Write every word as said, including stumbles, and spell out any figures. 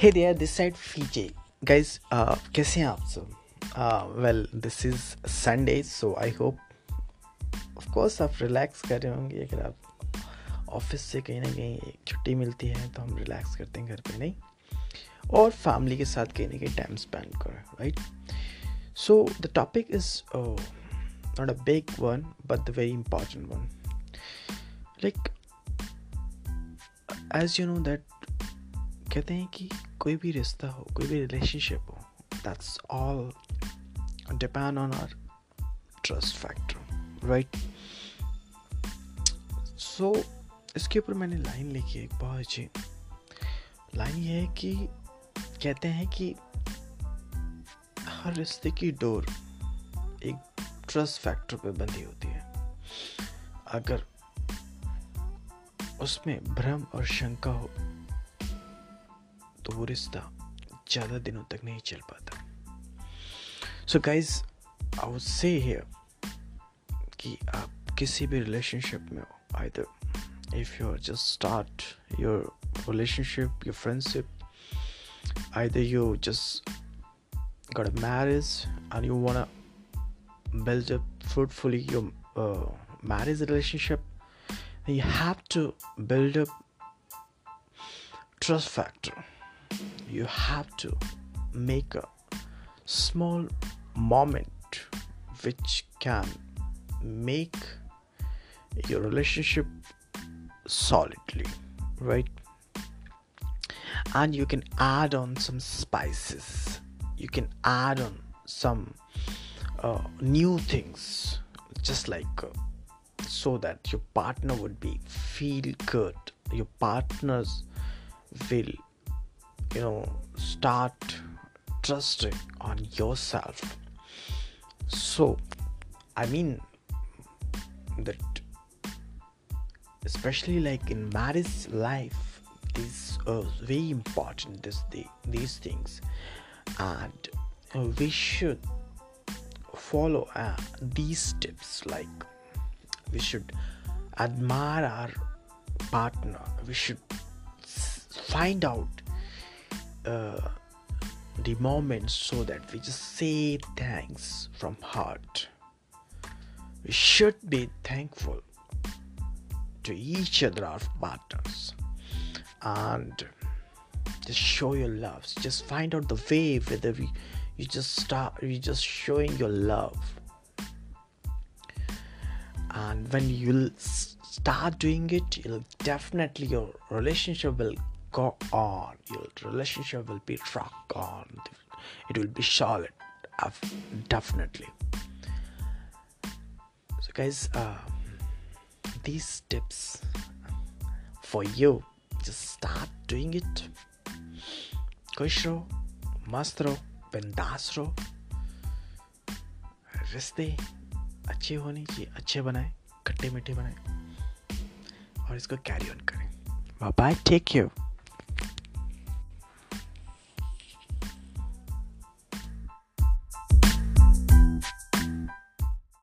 Hey there, this side फीजे guys, कैसे हैं आप सब? Well, this is Sunday, so I hope of course आप रिलैक्स कर रहे होंगे। अगर आप ऑफिस से कहीं ना कहीं एक छुट्टी मिलती है तो हम रिलैक्स करते हैं घर पे, नहीं, और फैमिली के साथ कहीं ना कहीं टाइम स्पेंड करें, right. So the topic is not a big one but the very important one. Like as you know that, कहते हैं कि कोई भी रिश्ता हो, कोई भी रिलेशनशिप हो, that's all depend on our trust factor, right. So इसके ऊपर मैंने लाइन लिखी है, एक बहुत अच्छी लाइन ये है कि कहते हैं कि हर रिश्ते की डोर एक ट्रस्ट फैक्टर पे बंधी होती है। अगर उसमें भ्रम और शंका हो तो वो रिश्ता ज़्यादा दिनों तक नहीं चल पाता। So guys, I would say here कि आप किसी भी रिलेशनशिप में हो, either if you are just start your relationship, your friendship, either you just got a marriage and you want to build up fruitfully your marriage relationship, you have to build up trust factor. You have to make a small moment which can make your relationship solidly, right? And you can add on some spices. You can add on some uh, new things, just like uh, so that your partner would be feel good. Your partners will, you know, start trusting on yourself. So, I mean that especially like in marriage life, these are very important. This thing, these things, and we should follow uh, these tips like. We should admire our partner. We should find out uh, the moments so that we just say thanks from heart. We should be thankful to each other, our partners, and just show your love. Just find out the way whether we, you just start, you just showing your love. And when you'll start doing it, you'll definitely, your relationship will go on. Your relationship will be rock on. It will be solid, definitely. So guys, uh, these tips for you, just start doing it. खुश रहो, मस्त रहो, बिंदास रहो, रिश्ते अच्छे होने चाहिए, अच्छे बनाएं, खट्टे मीठे बनाएं और इसको कैरी ऑन करें। Bye bye, take care.